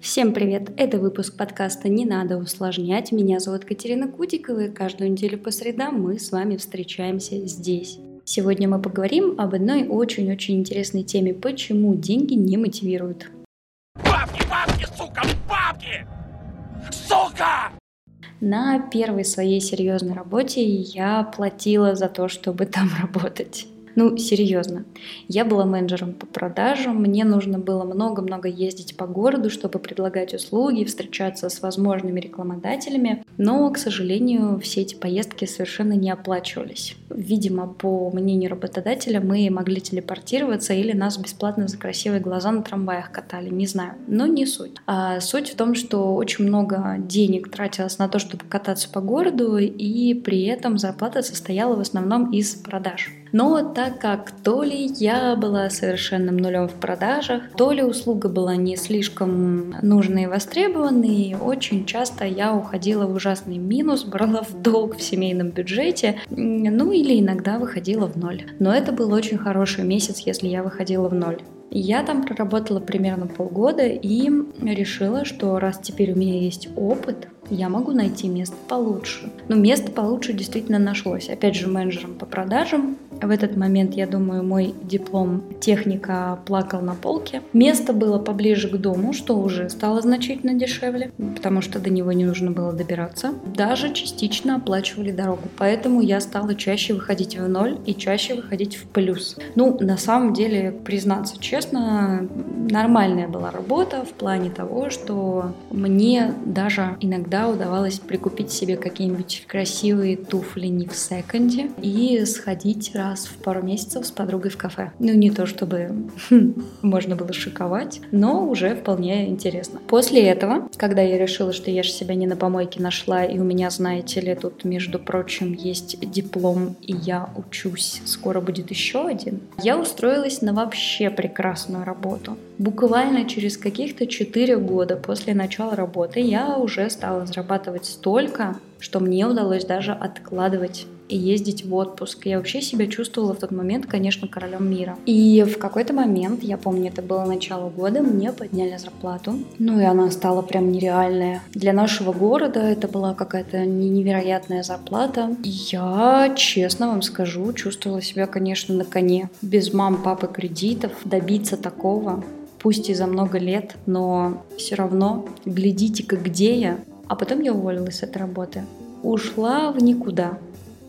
Всем привет! Это выпуск подкаста «Не надо усложнять». Меня зовут Катерина Кудикова, и каждую неделю по средам мы с вами встречаемся здесь. Сегодня мы поговорим об одной очень-очень интересной теме – почему деньги не мотивируют. Бабки, бабки, сука, бабки! Сука! На первой своей серьезной работе я платила за то, чтобы там работать. Ну, серьезно. Я была менеджером по продажам, мне нужно было много-много ездить по городу, чтобы предлагать услуги, встречаться с возможными рекламодателями, но, к сожалению, все эти поездки совершенно не оплачивались. Видимо, по мнению работодателя, мы могли телепортироваться или нас бесплатно за красивые глаза на трамваях катали, не знаю, но не суть. А суть в том, что очень много денег тратилось на то, чтобы кататься по городу, и при этом зарплата состояла в основном из продаж. Но так как то ли я была совершенным нулем в продажах, то ли услуга была не слишком нужной и востребованной, очень часто я уходила в ужасный минус, брала в долг в семейном бюджете, ну или иногда выходила в ноль. Но это был очень хороший месяц, если я выходила в ноль. Я там проработала примерно полгода и решила, что раз теперь у меня есть опыт, я могу найти место получше. Но место получше действительно нашлось. Опять же, менеджером по продажам. В этот момент, я думаю, мой диплом техника плакал на полке. Место было поближе к дому, что уже стало значительно дешевле, потому что до него не нужно было добираться. Даже частично оплачивали дорогу. Поэтому я стала чаще выходить в ноль и чаще выходить в плюс. Ну, на самом деле, признаться честно, нормальная была работа в плане того, что мне даже иногда удавалось прикупить себе какие-нибудь красивые туфли не в секонде и сходить раз в пару месяцев с подругой в кафе. Ну, не то чтобы можно было шиковать, но уже вполне интересно. После этого, когда я решила, что я же себя не на помойке нашла, и у меня, знаете ли, тут, между прочим, есть диплом, и я учусь, скоро будет еще один, я устроилась на вообще прекрасную работу. Буквально через каких-то 4 года после начала работы я уже стала зарабатывать столько, что мне удалось даже откладывать и ездить в отпуск. Я вообще себя чувствовала в тот момент, конечно, королем мира. И в какой-то момент, я помню, это было начало года, мне подняли зарплату. Ну и она стала прям нереальная. Для нашего города это была какая-то невероятная зарплата. И я, честно вам скажу, чувствовала себя, конечно, на коне. Без мам, папы, кредитов добиться такого, пусть и за много лет, но все равно глядите-ка, где я. А потом я уволилась от работы. Ушла в никуда.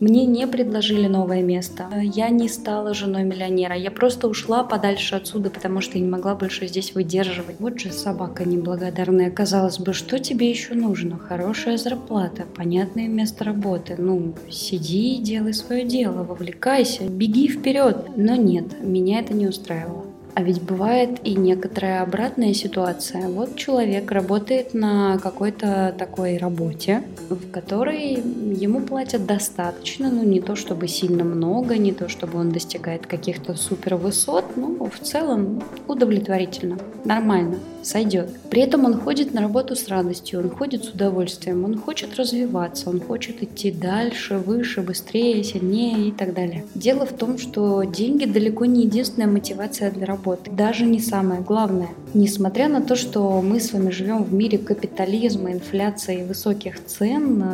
Мне не предложили новое место. Я не стала женой миллионера. Я просто ушла подальше отсюда, потому что я не могла больше здесь выдерживать. Вот же собака неблагодарная. Казалось бы, что тебе еще нужно? Хорошая зарплата, понятное место работы. Ну, сиди и делай свое дело, вовлекайся, беги вперед. Но нет, меня это не устраивало. А ведь бывает и некоторая обратная ситуация. Вот человек работает на какой-то такой работе, в которой ему платят достаточно, но не то чтобы сильно много, не то чтобы он достигает каких-то супервысот, но в целом удовлетворительно, нормально, сойдет. При этом он ходит на работу с радостью, он ходит с удовольствием, он хочет развиваться, он хочет идти дальше, выше, быстрее, сильнее и так далее. Дело в том, что деньги далеко не единственная мотивация для работы. Даже не самое главное. Несмотря на то, что мы с вами живем в мире капитализма, инфляции и высоких цен,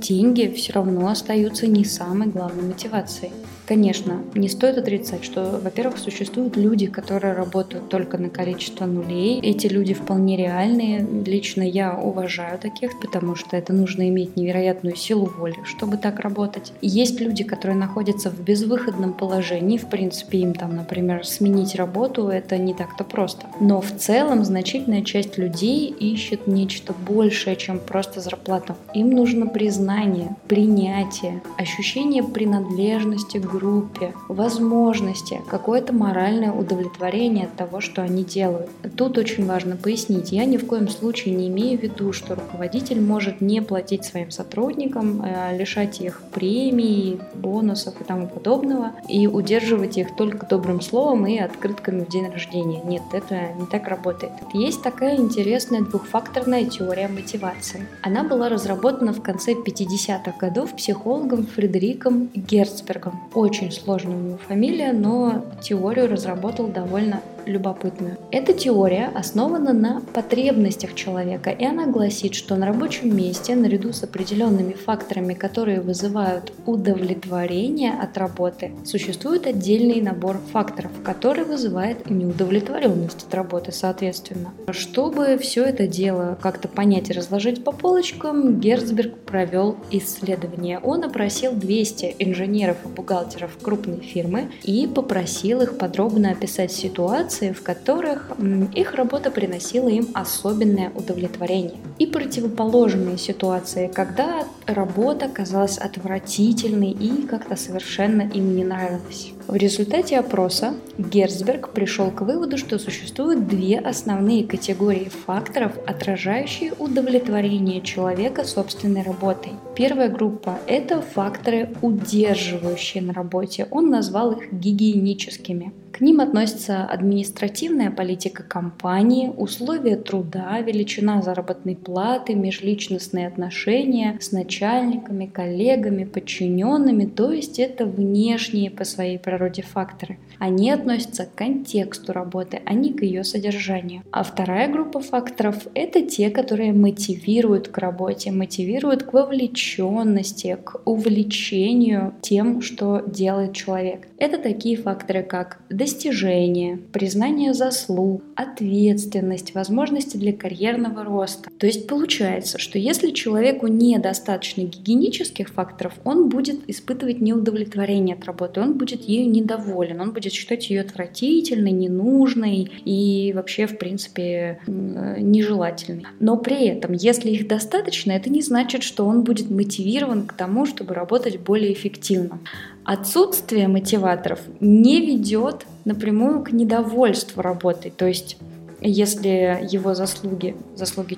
деньги все равно остаются не самой главной мотивацией. Конечно, не стоит отрицать, что, во-первых, существуют люди, которые работают только на количество нулей. Эти люди вполне реальные. Лично я уважаю таких, потому что это нужно иметь невероятную силу воли, чтобы так работать. Есть люди, которые находятся в безвыходном положении. В принципе, им там, например, сменить работу — это не так-то просто. Но в целом значительная часть людей ищет нечто большее, чем просто зарплату. Им нужно признание, принятие, ощущение принадлежности к группе, возможности, какое-то моральное удовлетворение от того, что они делают. Тут очень важно пояснить, я ни в коем случае не имею в виду, что руководитель может не платить своим сотрудникам, лишать их премий, бонусов и тому подобного, и удерживать их только добрым словом и открытками в день рождения. Нет, это не так работает. Есть такая интересная двухфакторная теория мотивации. Она была разработана в конце 50-х годов психологом Фредериком Герцбергом. Очень сложная у него фамилия, но теорию разработал довольно любопытную. Эта теория основана на потребностях человека, и она гласит, что на рабочем месте, наряду с определенными факторами, которые вызывают удовлетворение от работы, существует отдельный набор факторов, который вызывает неудовлетворенность от работы, соответственно. Чтобы все это дело как-то понять и разложить по полочкам, Герцберг провел исследование. Он опросил 200 инженеров и бухгалтеров крупной фирмы и попросил их подробно описать ситуацию, в которых их работа приносила им особенное удовлетворение. И противоположные ситуации, когда работа казалась отвратительной и как-то совершенно им не нравилась. В результате опроса Герцберг пришел к выводу, что существуют две основные категории факторов, отражающие удовлетворение человека собственной работой. Первая группа – это факторы, удерживающие на работе. Он назвал их гигиеническими. К ним относятся административная политика компании, условия труда, величина заработной платы, межличностные отношения с начальниками, коллегами, подчиненными, то есть это внешние по своей природе факторы. Они относятся к контексту работы, а не к ее содержанию. А вторая группа факторов – это те, которые мотивируют к работе, мотивируют к вовлеченности, к увлечению тем, что делает человек. Это такие факторы, как достижение, признание заслуг, ответственность, возможности для карьерного роста. То есть получается, что если человеку недостаточно гигиенических факторов, он будет испытывать неудовлетворение от работы, он будет ею недоволен, он будет считать ее отвратительной, ненужной и вообще, в принципе, нежелательной. Но при этом, если их достаточно, это не значит, что он будет мотивирован к тому, чтобы работать более эффективно. Отсутствие мотиваторов не ведет напрямую к недовольству работой, то есть если его заслуги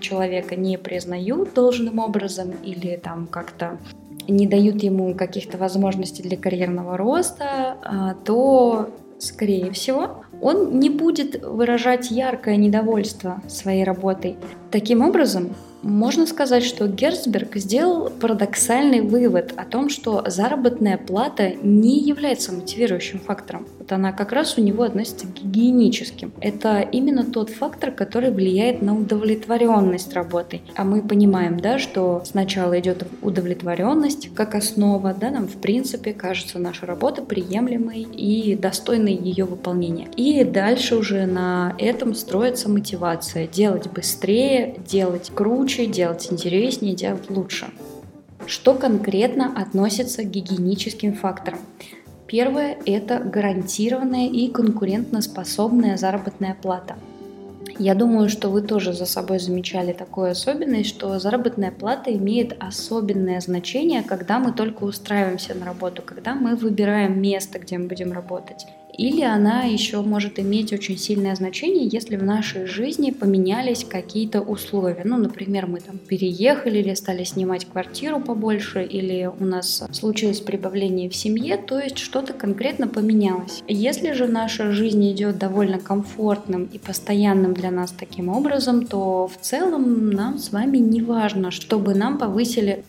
человека не признают должным образом или там как-то не дают ему каких-то возможностей для карьерного роста, то, скорее всего, он не будет выражать яркое недовольство своей работой. Таким образом, можно сказать, что Герцберг сделал парадоксальный вывод о том, что заработная плата не является мотивирующим фактором. Вот она как раз у него относится к гигиеническим. Это именно тот фактор, который влияет на удовлетворенность работой. А мы понимаем, да, что сначала идет удовлетворенность как основа, да, нам в принципе кажется наша работа приемлемой и достойной ее выполнения. И дальше уже на этом строится мотивация делать быстрее, делать круче, делать интереснее, делать лучше. Что конкретно относится к гигиеническим факторам? Первое – это гарантированная и конкурентоспособная заработная плата. Я думаю, что вы тоже за собой замечали такую особенность, что заработная плата имеет особенное значение, когда мы только устраиваемся на работу, когда мы выбираем место, где мы будем работать. Или она еще может иметь очень сильное значение, если в нашей жизни поменялись какие-то условия. Ну, например, мы там переехали или стали снимать квартиру побольше, или у нас случилось прибавление в семье, то есть что-то конкретно поменялось. Если же наша жизнь идет довольно комфортным и постоянным для нас таким образом, то в целом нам с вами не важно, чтобы нам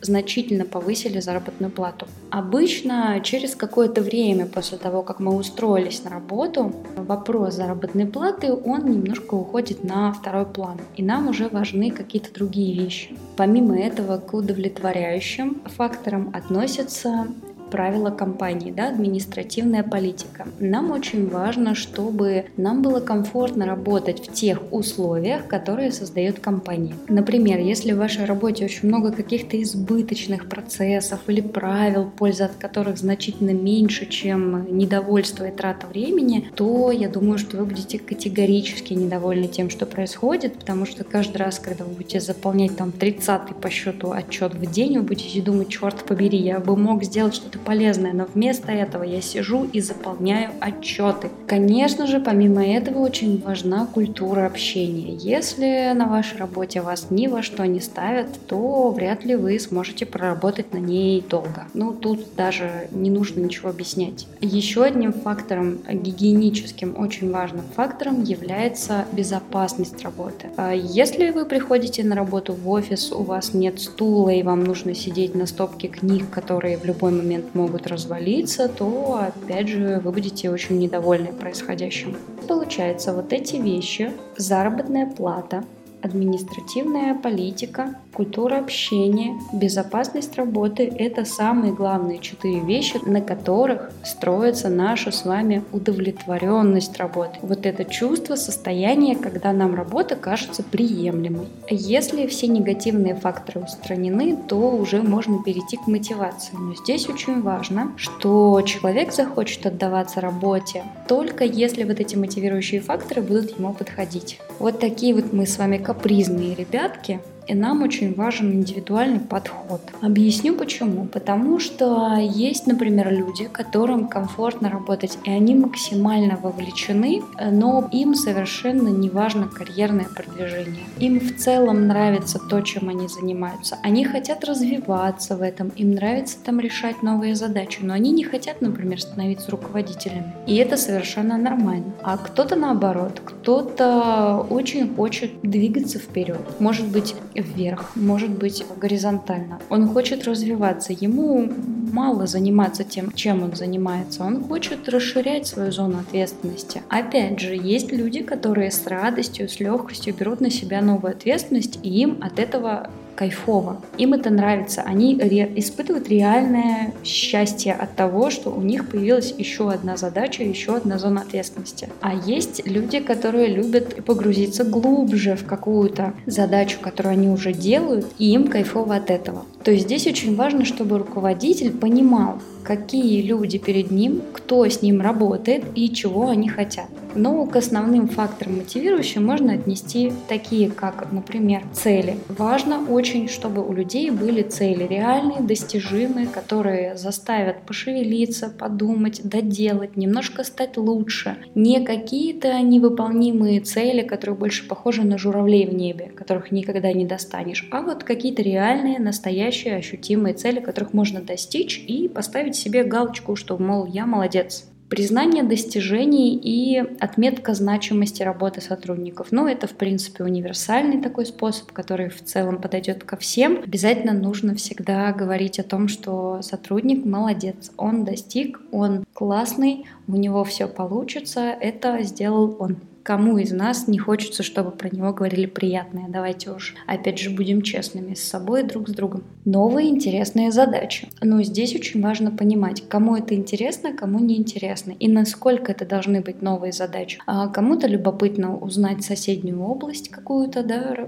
значительно повысили заработную плату. Обычно через какое-то время после того, как мы устроились на работу, вопрос заработной платы, он немножко уходит на второй план, и нам уже важны какие-то другие вещи. Помимо этого, к удовлетворяющим факторам относятся правила компании, да, административная политика. Нам очень важно, чтобы нам было комфортно работать в тех условиях, которые создает компания. Например, если в вашей работе очень много каких-то избыточных процессов или правил, польза от которых значительно меньше, чем недовольство и трата времени, то я думаю, что вы будете категорически недовольны тем, что происходит, потому что каждый раз, когда вы будете заполнять там 30-й по счету отчет в день, вы будете думать, черт побери, я бы мог сделать что-то полезное, но вместо этого я сижу и заполняю отчеты. Конечно же, помимо этого очень важна культура общения. Если на вашей работе вас ни во что не ставят, то вряд ли вы сможете проработать на ней долго. Ну, тут даже не нужно ничего объяснять. Еще одним фактором гигиеническим, очень важным фактором является безопасность работы. Если вы приходите на работу в офис, у вас нет стула и вам нужно сидеть на стопке книг, которые в любой момент могут развалиться, то, опять же, вы будете очень недовольны происходящим. Получается, вот эти вещи, заработная плата, административная политика, культура общения, безопасность работы — это самые главные 4 вещи, на которых строится наша с вами удовлетворенность работой. Вот это чувство, состояние, когда нам работа кажется приемлемой. Если все негативные факторы устранены, то уже можно перейти к мотивации. Но здесь очень важно, что человек захочет отдаваться работе только если вот эти мотивирующие факторы будут ему подходить. Вот такие вот мы с вами капризные ребятки, и нам очень важен индивидуальный подход. Объясню почему. Потому что есть, например, люди, которым комфортно работать, и они максимально вовлечены, но им совершенно не важно карьерное продвижение. Им в целом нравится то, чем они занимаются. Они хотят развиваться в этом, им нравится там решать новые задачи, но они не хотят, например, становиться руководителями. И это совершенно нормально. А кто-то наоборот, кто-то очень хочет двигаться вперед. Может быть, вверх, может быть, горизонтально. Он хочет развиваться, ему мало заниматься тем, чем он занимается, он хочет расширять свою зону ответственности. Опять же, есть люди, которые с радостью, с легкостью берут на себя новую ответственность, и им от этого кайфово. Им это нравится. Они испытывают реальное счастье от того, что у них появилась еще одна задача, еще одна зона ответственности. А есть люди, которые любят погрузиться глубже в какую-то задачу, которую они уже делают, и им кайфово от этого. То есть здесь очень важно, чтобы руководитель понимал, какие люди перед ним, кто с ним работает и чего они хотят. Но к основным факторам мотивирующим можно отнести такие, как, например, цели. Важно очень, чтобы у людей были цели реальные, достижимые, которые заставят пошевелиться, подумать, доделать, немножко стать лучше. Не какие-то невыполнимые цели, которые больше похожи на журавлей в небе, которых никогда не достанешь, а вот какие-то реальные, настоящие, ощутимые цели, которых можно достичь и поставить себе галочку, что, мол, я молодец. Признание достижений и отметка значимости работы сотрудников. Ну, это, в принципе, универсальный такой способ, который в целом подойдет ко всем. Обязательно нужно всегда говорить о том, что сотрудник молодец, он достиг, он классный, у него все получится, это сделал он. Кому из нас не хочется, чтобы про него говорили приятное? Давайте уж, опять же, будем честными с собой и друг с другом. Новые интересные задачи. Но здесь очень важно понимать, кому это интересно, кому не интересно. И насколько это должны быть новые задачи. А кому-то любопытно узнать соседнюю область какую-то,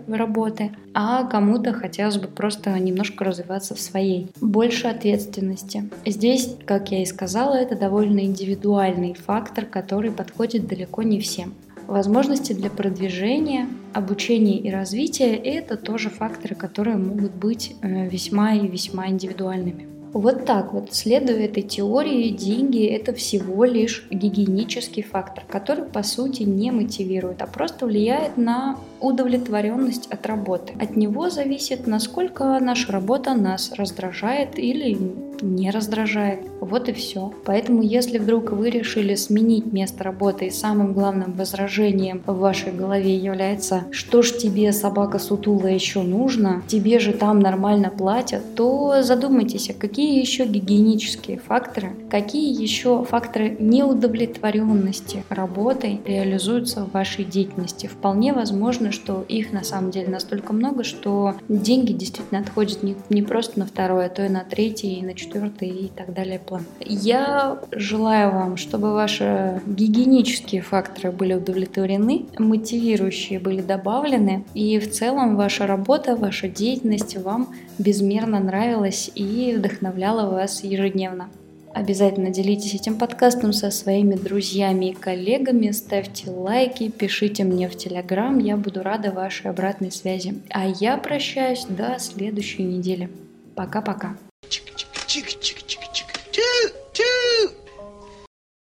работы. А кому-то хотелось бы просто немножко развиваться в своей. Больше ответственности. Здесь, как я и сказала, это довольно индивидуальный фактор, который подходит далеко не всем. Возможности для продвижения, обучения и развития – это тоже факторы, которые могут быть весьма и весьма индивидуальными. Вот так вот, следуя этой теории, деньги – это всего лишь гигиенический фактор, который, по сути, не мотивирует, а просто влияет на удовлетворенность от работы. От него зависит, насколько наша работа нас раздражает или не раздражает. Вот и все. Поэтому, если вдруг вы решили сменить место работы, и самым главным возражением в вашей голове является «что ж тебе, собака сутулая, еще нужно? Тебе же там нормально платят», то задумайтесь, какие еще гигиенические факторы, какие еще факторы неудовлетворенности работой реализуются в вашей деятельности. Вполне возможно, что их на самом деле настолько много, что деньги действительно отходят не просто на второй, а то и на третий, и на четвертый, и так далее план. Я желаю вам, чтобы ваши гигиенические факторы были удовлетворены, мотивирующие были добавлены, и в целом ваша работа, ваша деятельность вам безмерно нравилась и вдохновляла вас ежедневно. Обязательно делитесь этим подкастом со своими друзьями и коллегами, ставьте лайки, пишите мне в Телеграм, я буду рада вашей обратной связи. А я прощаюсь до следующей недели. Пока-пока.